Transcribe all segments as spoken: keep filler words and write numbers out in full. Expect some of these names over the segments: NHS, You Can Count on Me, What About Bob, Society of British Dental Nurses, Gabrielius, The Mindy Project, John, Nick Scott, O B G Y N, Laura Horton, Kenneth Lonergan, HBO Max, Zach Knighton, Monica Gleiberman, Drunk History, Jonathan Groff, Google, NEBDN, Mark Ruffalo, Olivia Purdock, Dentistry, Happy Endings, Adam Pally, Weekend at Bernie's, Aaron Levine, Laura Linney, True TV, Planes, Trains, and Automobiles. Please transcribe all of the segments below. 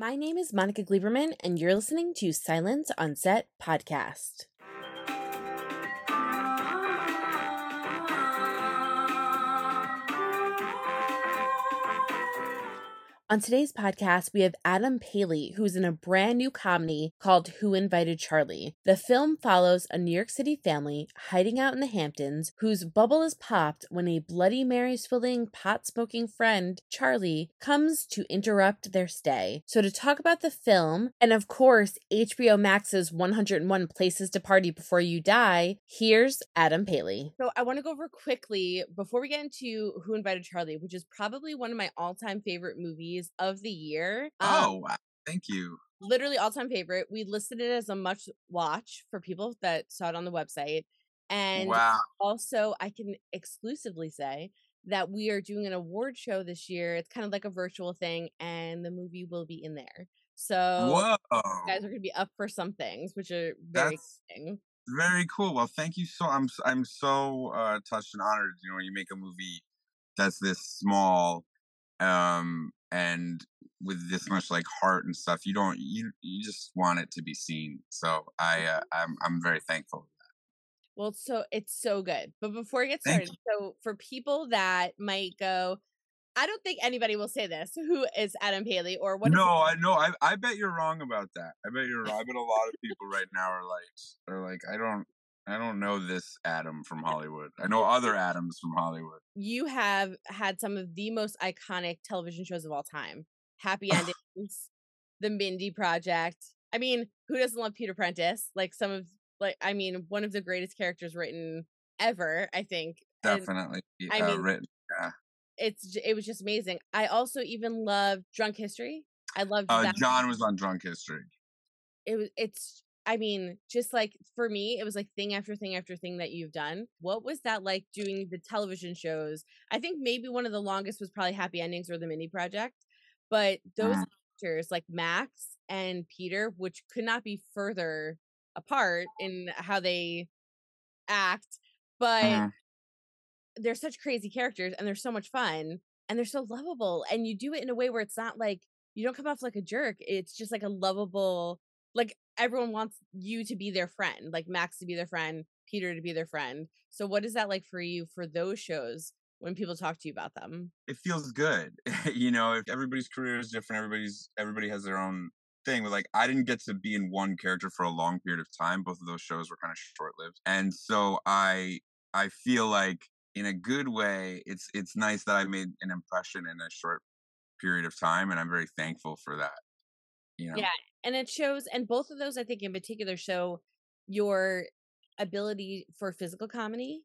My name is Monica Gleiberman, and you're listening to Silence On Set Podcast. On today's podcast, we have Adam Pally, who's in a brand new comedy called Who Invited Charlie. The film follows a New York City family hiding out in the Hamptons whose bubble is popped when a Bloody Mary-swilling, pot-smoking friend, Charlie, comes to interrupt their stay. So to talk about the film, and of course, H B O Max's one oh one Places to Party Before You Die, here's Adam Pally. So I want to go over quickly, before we get into Who Invited Charlie, which is probably one of my all-time favorite movies of the year. Oh, um, thank you. Literally all-time favorite. We listed it as a must watch for people that saw it on the website. And wow. Also, I can exclusively say that we are doing an award show this year. It's kind of like a virtual thing, and the movie will be in there. So whoa. You guys are going to be up for some things, which are very That's exciting. Very cool. Well, thank you so I'm I'm so uh, touched and honored, you know, when you make a movie that's this small um and with this much like heart and stuff, you don't you you just want it to be seen. So I uh, I'm I'm very thankful for that. Well, so it's so good. But before we get started, so for people that might go, I don't think anybody will say this. Who is Adam Pally or what? No, I know. I I bet you're wrong about that. I bet you're wrong. I bet a lot of people right now are like are like I don't. I don't know this Adam from Hollywood. I know other Adams from Hollywood. You have had some of the most iconic television shows of all time. Happy Endings, The Mindy Project. I mean, who doesn't love Peter Prentice? Like some of, like, I mean, one of the greatest characters written ever, I think. Definitely and, I uh, mean, written, yeah. It's, it was just amazing. I also even loved Drunk History. I loved uh, that. John was on Drunk History. It was, it's... I mean, just like for me, it was like thing after thing after thing that you've done. What was that like doing the television shows? I think maybe one of the longest was probably Happy Endings or The Mindy Project. But those uh. actors like Max and Peter, which could not be further apart in how they act, but uh. they're such crazy characters and they're so much fun and they're so lovable. And you do it in a way where it's not like you don't come off like a jerk. It's just like a lovable, like, everyone wants you to be their friend, like Max to be their friend, Peter to be their friend. So what is that like for you for those shows when people talk to you about them? It feels good. You know, if everybody's career is different, everybody's everybody has their own thing. But like, I didn't get to be in one character for a long period of time. Both of those shows were kind of short-lived. And so I I feel like in a good way, it's it's nice that I made an impression in a short period of time. And I'm very thankful for that. You know? Yeah. And it shows, and both of those, I think, in particular, show your ability for physical comedy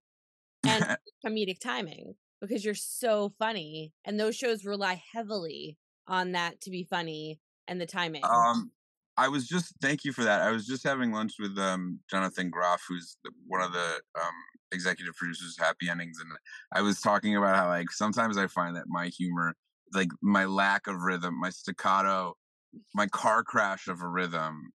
and comedic timing because you're so funny. And those shows rely heavily on that to be funny and the timing. Um, I was just, thank you for that. I was just having lunch with um, Jonathan Groff, who's one of the um, executive producers of Happy Endings. And I was talking about how, like, sometimes I find that my humor, like, my lack of rhythm, my staccato, my car crash of a rhythm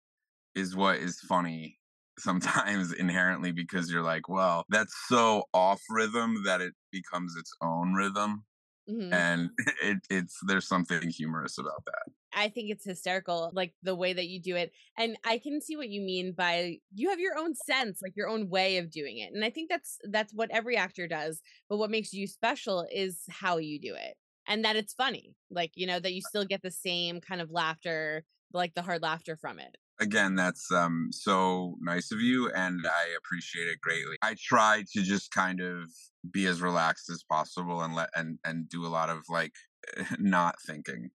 is what is funny sometimes inherently because you're like, well, that's so off rhythm that it becomes its own rhythm. Mm-hmm. And it, it's there's something humorous about that. I think it's hysterical, like the way that you do it. And I can see what you mean by you have your own sense, like your own way of doing it. And I think that's that's what every actor does. But what makes you special is how you do it. And that it's funny, like, you know, that you still get the same kind of laughter, like the hard laughter from it. Again, that's um so nice of you, and I appreciate it greatly. I try to just kind of be as relaxed as possible and let and, and do a lot of like not thinking.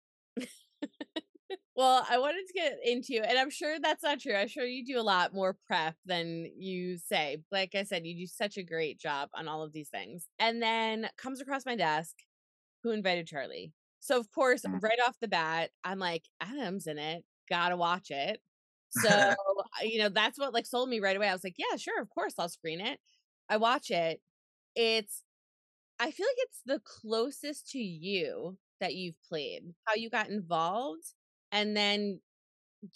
Well, I wanted to get into, and I'm sure that's not true. I'm sure you do a lot more prep than you say. Like I said, you do such a great job on all of these things. And then comes across my desk, Who Invited Charlie? So of course, right off the bat, I'm like, Adam's in it. Gotta watch it. So, you know, that's what like sold me right away. I was like, yeah, sure. Of course I'll screen it. I watch it. It's, I feel like it's the closest to you that you've played, how you got involved. And then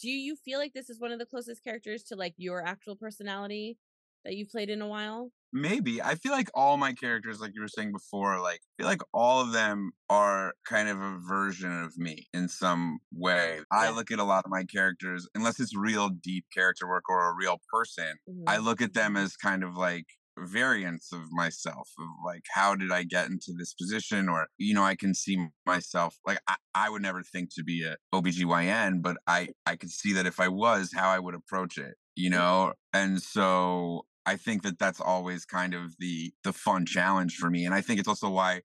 do you feel like this is one of the closest characters to like your actual personality that you've played in a while? Maybe. I feel like all my characters, like you were saying before, like I feel like all of them are kind of a version of me in some way. Yeah. I look at a lot of my characters, unless it's real deep character work or a real person, mm-hmm. I look at them as kind of like variants of myself, of like, how did I get into this position? Or, you know, I can see myself, like, I, I would never think to be a O B G Y N, but I, I could see that if I was, how I would approach it, you know? And so I think that that's always kind of the the fun challenge for me. And I think it's also why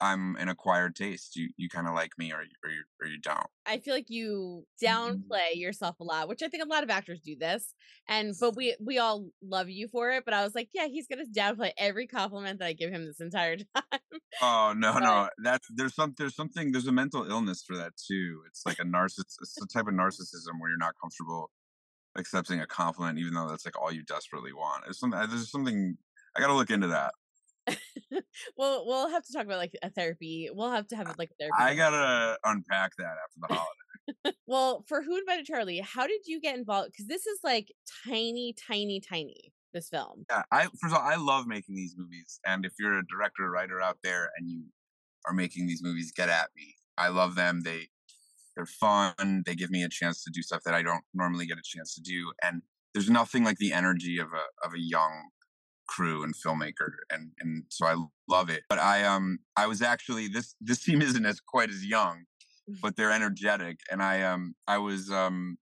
I'm an acquired taste. You you kind of like me or you, or, you, or you don't. I feel like you downplay yourself a lot, which I think a lot of actors do this. And but we, we all love you for it. But I was like, yeah, he's going to downplay every compliment that I give him this entire time. Oh, no, but, no. That's, there's, some, there's something, there's a mental illness for that, too. It's like a narciss- it's a type of narcissism where you're not comfortable accepting a compliment, even though that's like all you desperately want. There's something, there's something I got to look into that. Well, we'll have to talk about like a therapy. We'll have to have like therapy. I gotta unpack that after the holiday. Well, for Who Invited Charlie, how did you get involved? Because this is like tiny, tiny, tiny. This film. Yeah, I first of all, I love making these movies, and if you're a director or writer out there and you are making these movies, get at me. I love them. They they're fun. They give me a chance to do stuff that I don't normally get a chance to do, and there's nothing like the energy of a of a young crew and filmmaker, and and so I love it. But I um I was actually this this team isn't as quite as young, but they're energetic, and I um I was um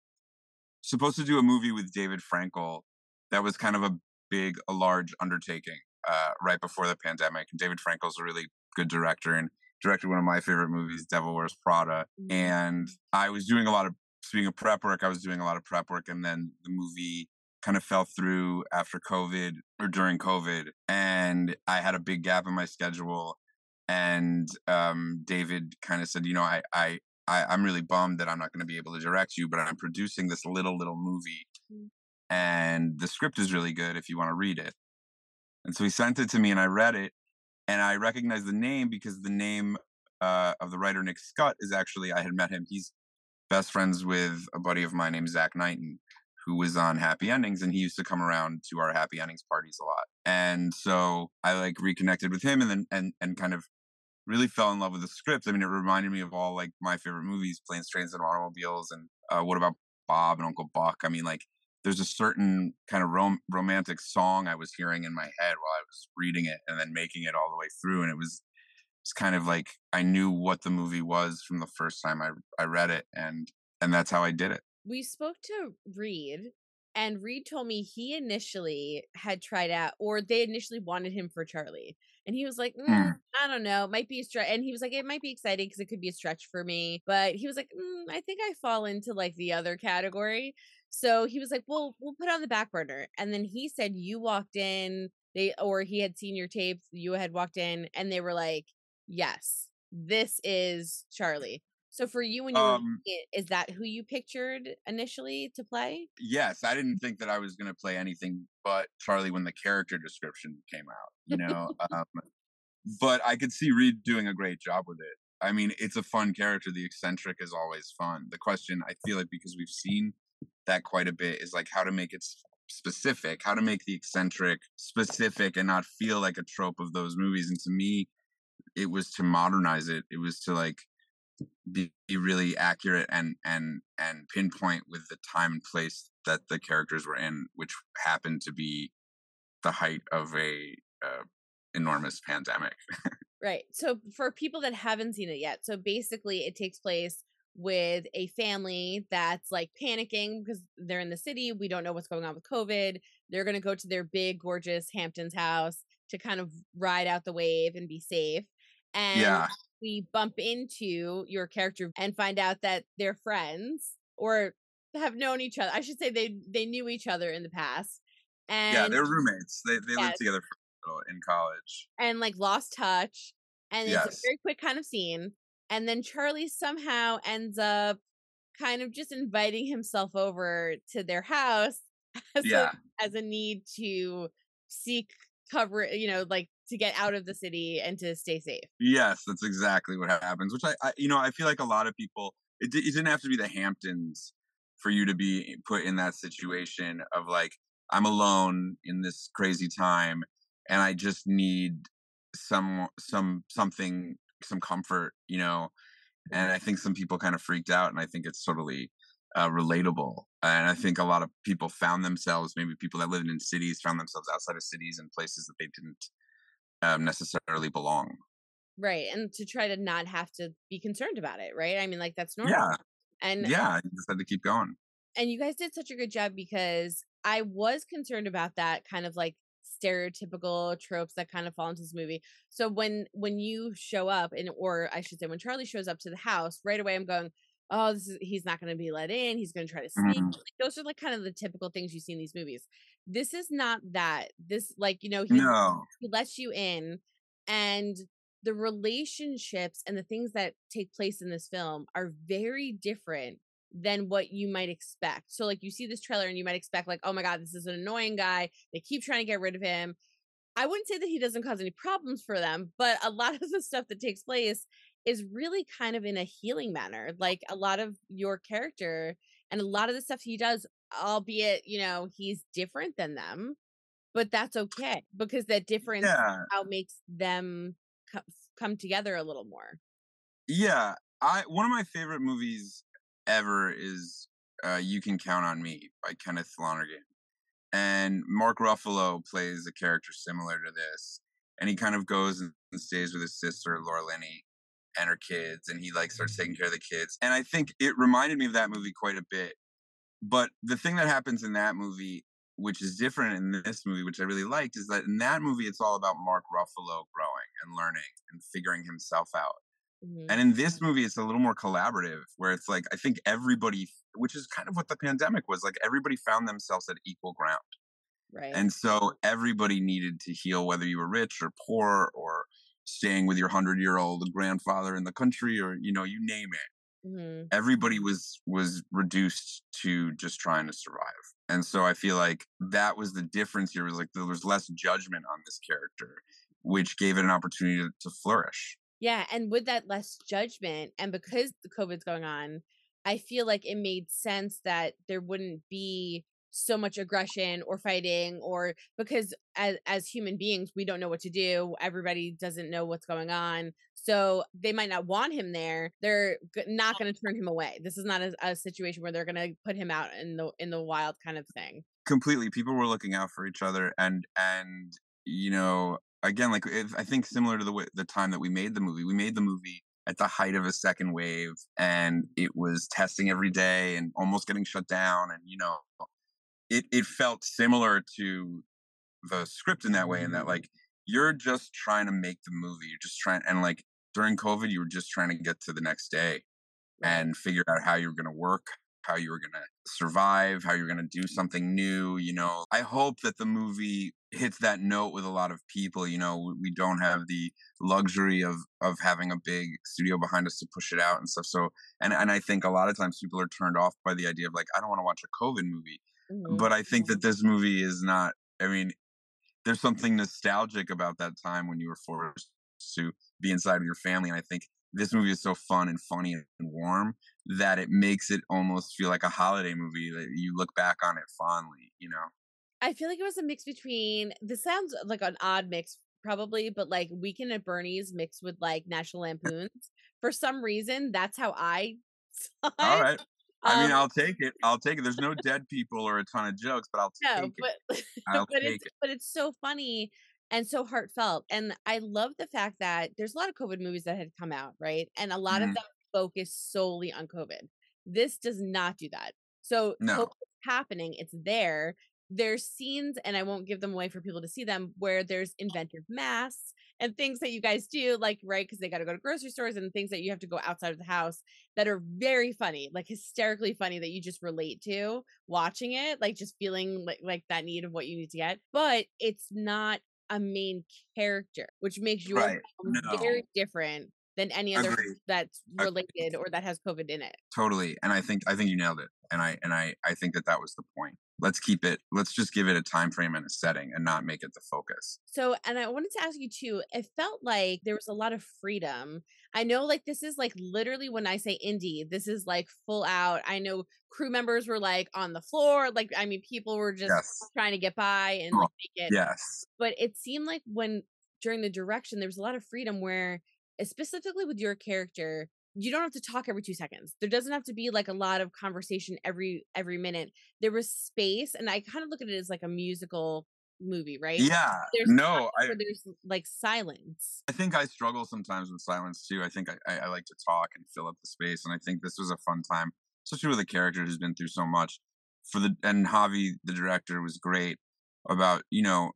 supposed to do a movie with David Frankel that was kind of a big a large undertaking uh right before the pandemic. And David Frankel's a really good director and directed one of my favorite movies, Devil Wears Prada. And I was doing a lot of speaking of prep work I was doing a lot of prep work and then the movie kind of fell through after COVID or during COVID. And I had a big gap in my schedule. And um, David kind of said, you know, I, I, I, I'm really bummed that I'm not going to be able to direct you, but I'm producing this little, little movie. And the script is really good if you want to read it. And so he sent it to me and I read it. And I recognized the name because the name uh, of the writer, Nick Scott, is actually, I had met him. He's best friends with a buddy of mine named Zach Knighton, who was on Happy Endings, and he used to come around to our Happy Endings parties a lot. And so I like reconnected with him and then and and kind of really fell in love with the script. I mean, it reminded me of all like my favorite movies, Planes, Trains, and Automobiles, and uh, What About Bob and Uncle Buck. I mean, like there's a certain kind of rom- romantic song I was hearing in my head while I was reading it and then making it all the way through. And it was it's kind of like I knew what the movie was from the first time I, I read it. And and that's how I did it. We spoke to Reed, and Reed told me he initially had tried out, or they initially wanted him for Charlie. And he was like, mm, mm. I don't know, might be a stretch. And he was like, it might be exciting because it could be a stretch for me. But he was like, mm, I think I fall into like the other category. So he was like, well, we'll put it on the back burner. And then he said, you walked in, they or he had seen your tapes, you had walked in, and they were like, yes, this is Charlie. So for you, when you um, were, is that who you pictured initially to play? Yes, I didn't think that I was going to play anything but Charlie when the character description came out, you know. um, but I could see Reed doing a great job with it. I mean, it's a fun character. The eccentric is always fun. The question, I feel like, because we've seen that quite a bit, is like how to make it specific, how to make the eccentric specific and not feel like a trope of those movies. And to me, it was to modernize it. It was to like be really accurate and and and pinpoint with the time and place that the characters were in, which happened to be the height of a uh, enormous pandemic. Right. So for people that haven't seen it yet, so basically it takes place with a family that's like panicking because they're in the city. We don't know what's going on with COVID. They're going to go to their big, gorgeous Hamptons house to kind of ride out the wave and be safe. And yeah. We bump into your character and find out that they're friends or have known each other. I should say they they knew each other in the past. And yeah, they're roommates. They they yes. lived together for, in college. And like lost touch. And yes. It's a very quick kind of scene. And then Charlie somehow ends up kind of just inviting himself over to their house as, yeah. a, as a need to seek cover, you know, like to get out of the city and to stay safe. Yes, that's exactly what happens, which I, I you know, I feel like a lot of people, it, it didn't have to be the Hamptons for you to be put in that situation of like, I'm alone in this crazy time, and I just need some, some, something, some comfort, you know? And I think some people kind of freaked out, and I think it's totally uh, relatable. And I think a lot of people found themselves, maybe people that lived in cities found themselves outside of cities and places that they didn't um, necessarily belong. Right. And to try to not have to be concerned about it. Right. I mean, like, that's normal. Yeah. And yeah, I just had to keep going. And you guys did such a good job, because I was concerned about that kind of like stereotypical tropes that kind of fall into this movie. So when, when you show up and, or I should say when Charlie shows up to the house, right away, I'm going, oh, this is, he's not going to be let in. He's going to try to sneak. Mm-hmm. Like, those are like kind of the typical things you see in these movies. This is not that. This, like, you know, he, no. he lets you in, and the relationships and the things that take place in this film are very different than what you might expect. So like, you see this trailer and you might expect like, oh my God, this is an annoying guy. They keep trying to get rid of him. I wouldn't say that he doesn't cause any problems for them, but a lot of the stuff that takes place is really kind of in a healing manner. Like, a lot of your character and a lot of the stuff he does, albeit, you know, he's different than them, but that's okay, because that difference yeah. somehow makes them come together a little more. Yeah. I, one of my favorite movies ever is uh, You Can Count on Me by Kenneth Lonergan. And Mark Ruffalo plays a character similar to this. And he kind of goes and stays with his sister, Laura Linney, and her kids. And he like starts taking care of the kids. And I think it reminded me of that movie quite a bit. But the thing that happens in that movie, which is different in this movie, which I really liked, is that in that movie, it's all about Mark Ruffalo growing and learning and figuring himself out. Mm-hmm. And in this movie, it's a little more collaborative, where it's like, I think everybody, which is kind of what the pandemic was, like everybody found themselves at equal ground. Right. And so everybody needed to heal, whether you were rich or poor or staying with your hundred-year-old grandfather in the country, or, you know, you name it. Mm-hmm. Everybody was was reduced to just trying to survive. And so I feel like that was the difference here, was like there was less judgment on this character, which gave it an opportunity to, to flourish. Yeah. And with that less judgment, and because the COVID's going on, I feel like it made sense that there wouldn't be so much aggression or fighting, or because as, as human beings, we don't know what to do. Everybody doesn't know what's going on. So they might not want him there. They're not going to turn him away. This is not a, a situation where they're going to put him out in the, in the wild kind of thing. Completely. People were looking out for each other. And, and, you know, again, like if, I think similar to the way, the time that we made the movie, we made the movie at the height of a second wave, and it was testing every day and almost getting shut down. And, you know, It it felt similar to the script in that way, in that like you're just trying to make the movie. You're just trying, and like during COVID, you were just trying to get to the next day and figure out how you were going to work, how you were going to survive, how you're going to do something new. You know, I hope that the movie hits that note with a lot of people. You know, we don't have the luxury of of having a big studio behind us to push it out and stuff. So, and and I think a lot of times people are turned off by the idea of like, I don't want to watch a COVID movie. But I think that this movie is not, I mean, there's something nostalgic about that time when you were forced to be inside with your family. And I think this movie is so fun and funny and warm that it makes it almost feel like a holiday movie that you look back on it fondly, you know? I feel like it was a mix between, this sounds like an odd mix probably, but like Weekend at Bernie's mixed with like National Lampoon's. For some reason, that's how I saw it. All right. I mean, um, I'll take it. I'll take it. There's no dead people or a ton of jokes, but I'll no, take but, it. I'll but take it's, it. But it's so funny and so heartfelt. And I love the fact that there's a lot of COVID movies that had come out, right? And a lot mm. of them focus solely on COVID. This does not do that. So no. COVID's happening. It's there. There's scenes, and I won't give them away for people to see them, where there's inventive masks and things that you guys do, like, right, because they got to go to grocery stores and things that you have to go outside of the house that are very funny, like hysterically funny, that you just relate to watching it, like just feeling like, like that need of what you need to get. But it's not a main character, which makes your right. film no. very different than any other Agreed. That's related Agreed. Or that has COVID in it. Totally. And I think I think you nailed it. And I and I, I think that that was the point. Let's keep it, let's just give it a time frame and a setting and not make it the focus. So, and I wanted to ask you too, it felt like there was a lot of freedom. I know like this is like literally when I say indie, this is like full out. I know crew members were like on the floor. Like, I mean, people were just yes. trying to get by and like, make it. Yes. But it seemed like when during the direction, there was a lot of freedom where specifically with your character, you don't have to talk every two seconds. There doesn't have to be like a lot of conversation every, every minute. There was space. And I kind of look at it as like a musical movie, right? Yeah. There's no, I, where there's like silence. I think I struggle sometimes with silence too. I think I, I, I like to talk and fill up the space. And I think this was a fun time, especially with a character who's been through so much for the, and Javi, the director, was great about, you know,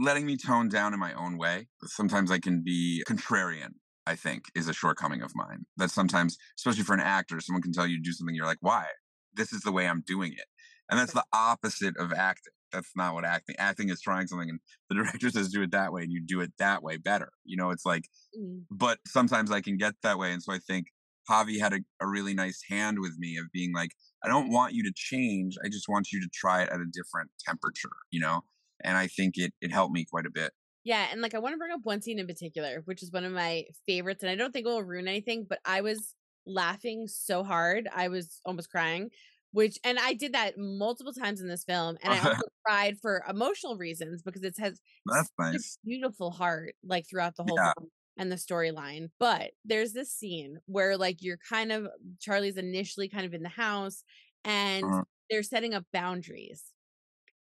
letting me tone down in my own way. Sometimes I can be contrarian. I think is a shortcoming of mine that sometimes, especially for an actor, someone can tell you to do something. You're like, why? This is the way I'm doing it. And that's the opposite of acting. That's not what acting, acting is trying something and the director says do it that way and you do it that way better. You know, it's like, mm-hmm. but sometimes I can get that way. And so I think Javi had a, a really nice hand with me of being like, I don't want you to change. I just want you to try it at a different temperature, you know? And I think it, it helped me quite a bit. Yeah. And like, I want to bring up one scene in particular, which is one of my favorites. And I don't think it will ruin anything, but I was laughing so hard. I was almost crying, which, and I did that multiple times in this film. And I also cried for emotional reasons because it has That's such nice. a beautiful heart, like throughout the whole yeah. film and the storyline. But there's this scene where like, you're kind of, Charlie's initially kind of in the house and uh-huh. they're setting up boundaries.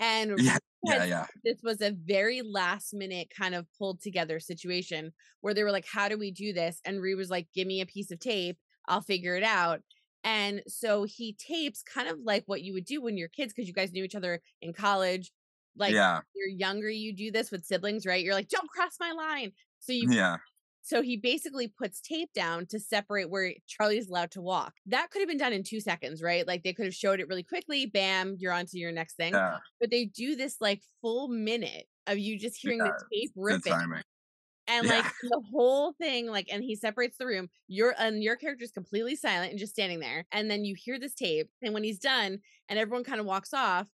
And yeah, yeah, yeah. this was a very last minute kind of pulled together situation where they were like, how do we do this? And Ree was like, give me a piece of tape. I'll figure it out. And so he tapes kind of like what you would do when you're kids, because you guys knew each other in college. Like yeah. when you're younger, you do this with siblings, right? You're like, don't cross my line. So you yeah. So he basically puts tape down to separate where Charlie's allowed to walk. That could have been done in two seconds, right? Like they could have showed it really quickly. Bam, you're on to your next thing. Yeah. But they do this like full minute of you just hearing yeah. the tape ripping. And yeah. like the whole thing, like, and he separates the room. Your and your character's completely silent and just standing there. And then you hear this tape. And when he's done and everyone kind of walks off,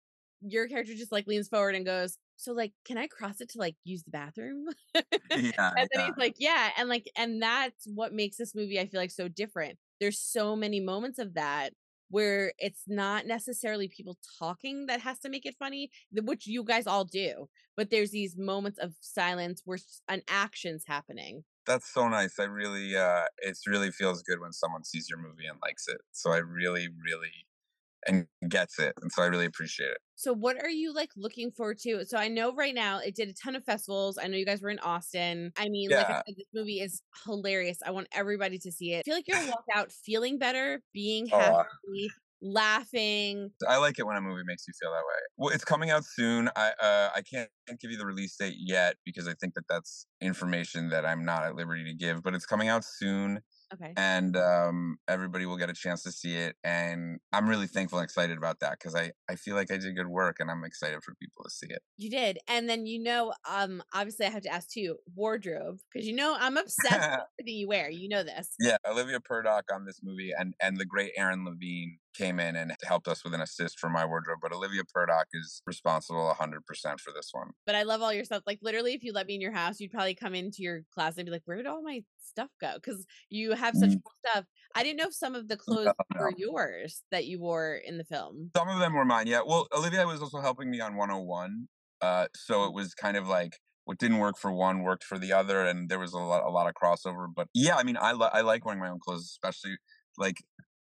your character just like leans forward and goes, so like, can I cross it to like use the bathroom? yeah, and then yeah. he's like, yeah. And like, and that's what makes this movie, I feel like, so different. There's so many moments of that where it's not necessarily people talking that has to make it funny, which you guys all do. But there's these moments of silence where an action's happening. That's so nice. I really, uh, it really feels good when someone sees your movie and likes it. So I really, really and gets it. And so I really appreciate it. So what are you like looking forward to? So I know right now it did a ton of festivals. I know you guys were in Austin. I mean, yeah. like I said, this movie is hilarious. I want everybody to see it. I feel like you're going to walk out feeling better, being happy, oh. laughing. I like it when a movie makes you feel that way. Well, it's coming out soon. I uh, I can't give you the release date yet because I think that that's information that I'm not at liberty to give, but it's coming out soon. Okay. And um, everybody will get a chance to see it. And I'm really thankful and excited about that because I, I feel like I did good work and I'm excited for people to see it. You did. And then, you know, um, obviously I have to ask too, wardrobe, because, you know, I'm obsessed with everything you wear. You know this. Yeah. Olivia Purdock on this movie and, and the great Aaron Levine came in and helped us with an assist for my wardrobe. But Olivia Purdock is responsible one hundred percent for this one. But I love all your stuff. Like literally, if you let me in your house, you'd probably come into your closet and be like, where did all my stuff go? Because you have such cool stuff. I didn't know if some of the clothes no, no. were yours that you wore in the film. Some of them were mine. Yeah. Well, Olivia was also helping me on one oh one. Uh, so it was kind of like what didn't work for one worked for the other. And there was a lot, a lot of crossover. But yeah, I mean, I, li- I like wearing my own clothes, especially like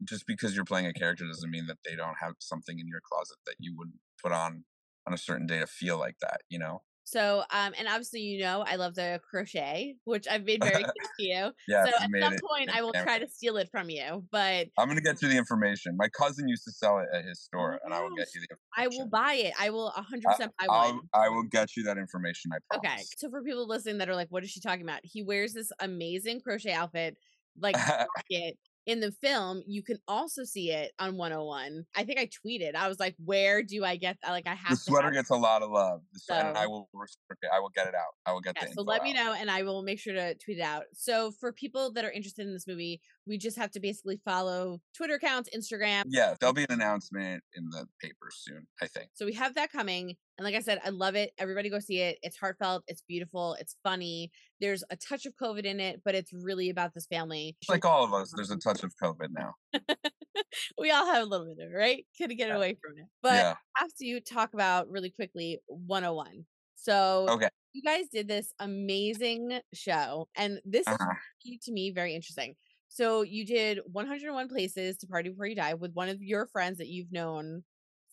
just because you're playing a character doesn't mean that they don't have something in your closet that you would put on on a certain day to feel like that, you know? So, um, and obviously, you know, I love the crochet, which I've been very close to you. yeah, so at some it. point, I will try to steal it from you, but I'm going to get you the information. My cousin used to sell it at his store, and I will get you the information. I will buy it. I will one hundred percent I, I will. I will get you that information, I promise. Okay. So for people listening that are like, what is she talking about? He wears this amazing crochet outfit, like jacket. In the film, you can also see it on one oh one. I think I tweeted. I was like, where do I get that? Like, I have the sweater to have gets it. a lot of love. The so, sweater, and I will I will get it out. I will get yeah, the info So let out. me know, and I will make sure to tweet it out. So for people that are interested in this movie, We just have to basically follow Twitter accounts, Instagram. Yeah, there'll be an announcement in the paper soon, I think. So we have that coming. And like I said, I love it. Everybody go see it. It's heartfelt. It's beautiful. It's funny. There's a touch of COVID in it, but it's really about this family. Like all of us, there's a touch of COVID now. We all have a little bit of it, right? Couldn't get yeah. away from it. But yeah. I have to talk about really quickly one oh one. So okay. you guys did this amazing show. And this uh-huh. is, to me, very interesting. So you did one oh one Places to Party Before You Die with one of your friends that you've known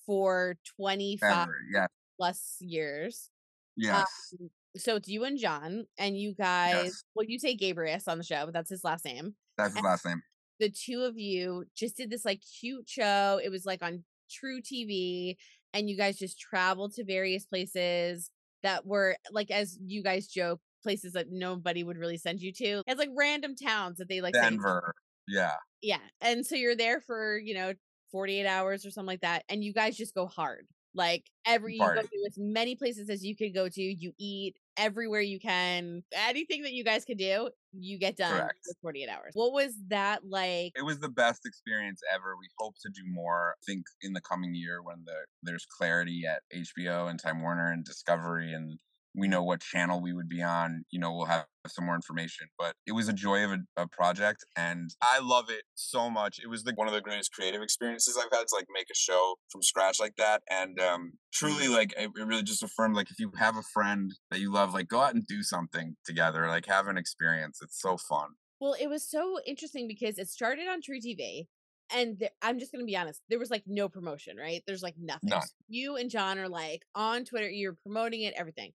for twenty-five Ever, yeah. plus years. Yes. Um, so it's you and John, and you guys, yes. well, you say Gabrielius on the show, but that's his last name. That's his and last name. The two of you just did this like cute show. It was like on True T V, and you guys just traveled to various places that were like, as you guys joke, places that nobody would really send you to. It's like random towns that they like Denver. Yeah. Yeah. And so you're there for, you know, forty-eight hours or something like that. And you guys just go hard. Like every, you go to as many places as you can go to, you eat everywhere you can, anything that you guys can do, you get done Correct. with forty-eight hours. What was that like? It was the best experience ever. We hope to do more. I think in the coming year when the, there's clarity at H B O and Time Warner and Discovery and we know what channel we would be on, you know, we'll have some more information. But it was a joy of a, a project, and I love it so much. It was the, one of the greatest creative experiences I've had to, like, make a show from scratch like that. And um, truly, like, it really just affirmed, like, if you have a friend that you love, like, go out and do something together. Like, have an experience. It's so fun. Well, it was so interesting because it started on True T V. And th- I'm just going to be honest, there was like no promotion, right? There's like nothing. None. You and John are like on Twitter, you're promoting it, everything.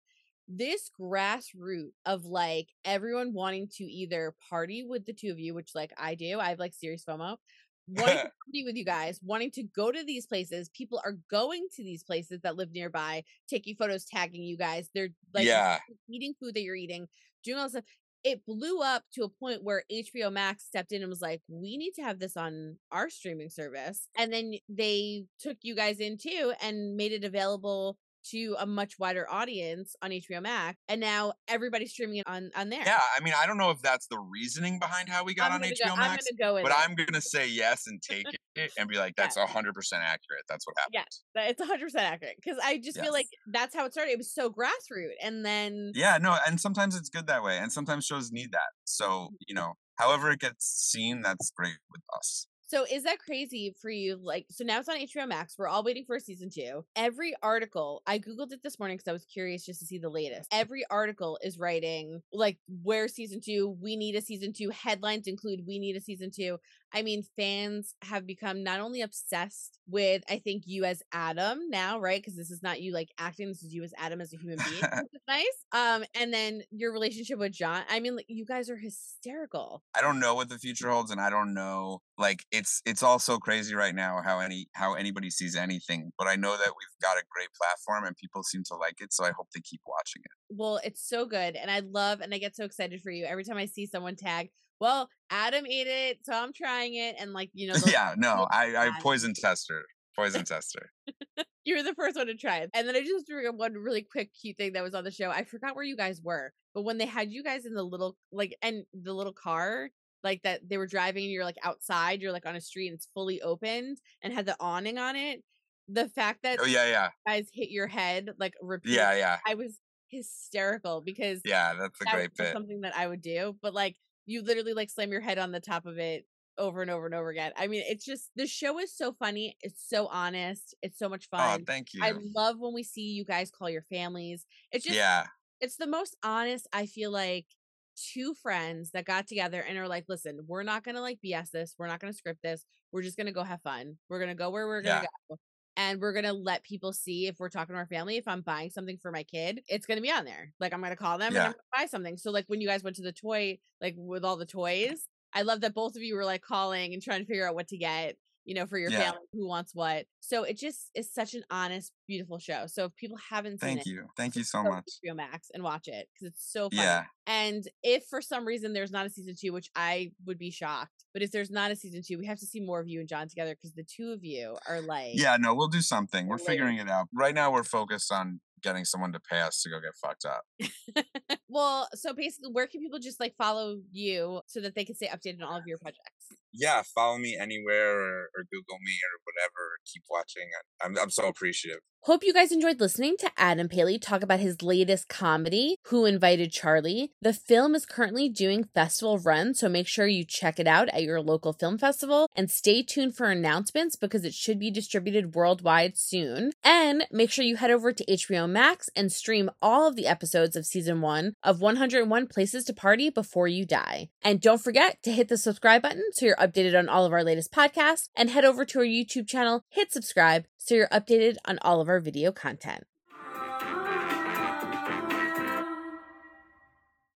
This grassroots of like everyone wanting to either party with the two of you, which like I do, I have like serious FOMO, wanting to party with you guys, wanting to go to these places. People are going to these places that live nearby, taking photos, tagging you guys. They're like yeah. eating food that you're eating, doing all this stuff. It blew up to a point where H B O Max stepped in and was like, we need to have this on our streaming service. And then they took you guys in too and made it available to a much wider audience on H B O Max, and now everybody's streaming it on, on there. Yeah, I mean, I don't know if that's the reasoning behind how we got on H B O go, Max, I'm go but it. I'm going to say yes and take it and be like, that's yeah. one hundred percent accurate. That's what happened. Yeah, it's one hundred percent accurate because I just yes. feel like that's how it started. It was so grassroots, and then... Yeah, no, and sometimes it's good that way, and sometimes shows need that. So, you know, however it gets seen, that's great with us. So is that crazy for you? Like, so now it's on H B O Max. We're all waiting for season two. Every article, I Googled it this morning because I was curious just to see the latest. Every article is writing like, where season two, we need a season two. Headlines include, we need a season two. I mean, fans have become not only obsessed with, I think, you as Adam now, right? Because this is not you like acting. This is you as Adam as a human being. Which is nice. Um, and then your relationship with John. I mean, like, you guys are hysterical. I don't know what the future holds, and I don't know. Like, it's it's all so crazy right now how any how anybody sees anything. But I know that we've got a great platform, and people seem to like it. So I hope they keep watching it. Well, it's so good, and I love, and I get so excited for you every time I see someone tag. Well, Adam ate it, so I'm trying it. And like, you know. Yeah, no, I, I poison tester, poison tester. You were the first one to try it. And then I just threw up one really quick, cute thing that was on the show. I forgot where you guys were, but when they had you guys in the little, like, and the little car, like that they were driving and you're like outside, you're like on a street and it's fully opened and had the awning on it. The fact that oh, yeah, yeah. you guys hit your head, like repeat. Yeah, yeah. I was hysterical because. Yeah, that's a that great bit. Something that I would do, but like. You literally like slam your head on the top of it over and over and over again. I mean, it's just, the show is so funny. It's so honest. It's so much fun. Oh, thank you. I love when we see you guys call your families. It's just, yeah. it's the most honest, I feel like, two friends that got together and are like, listen, we're not going to like B S this. We're not going to script this. We're just going to go have fun. We're going to go where we're going to yeah. go. And we're going to let people see if we're talking to our family, if I'm buying something for my kid, it's going to be on there. Like, I'm going to call them yeah. and I'm going to buy something. So like when you guys went to the toy, like with all the toys, I love that both of you were like calling and trying to figure out what to get, you know, for your yeah. family, who wants what. So it just is such an honest, beautiful show. So if people haven't seen Thank it, Thank you. Thank you so much. H B O Max and watch it because it's so fun. Yeah. And if for some reason there's not a season two, which I would be shocked. But if there's not a season two, we have to see more of you and John together because the two of you are like... Yeah, no, we'll do something. We're figuring it out. Right now, we're focused on getting someone to pay us to go get fucked up. Well, so basically, where can people just like follow you so that they can stay updated on all of your projects? Yeah, follow me anywhere or, or Google me or whatever. Keep watching. I'm, I'm so appreciative. Hope you guys enjoyed listening to Adam Pally talk about his latest comedy, Who Invited Charlie? The film is currently doing festival runs, so make sure you check it out at your local film festival and stay tuned for announcements because it should be distributed worldwide soon. And make sure you head over to H B O Max and stream all of the episodes of season one of one oh one Places to Party Before You Die. And don't forget to hit the subscribe button so you're updated on all of our latest podcasts, and head over to our YouTube channel, hit subscribe so you're updated on all of our video content.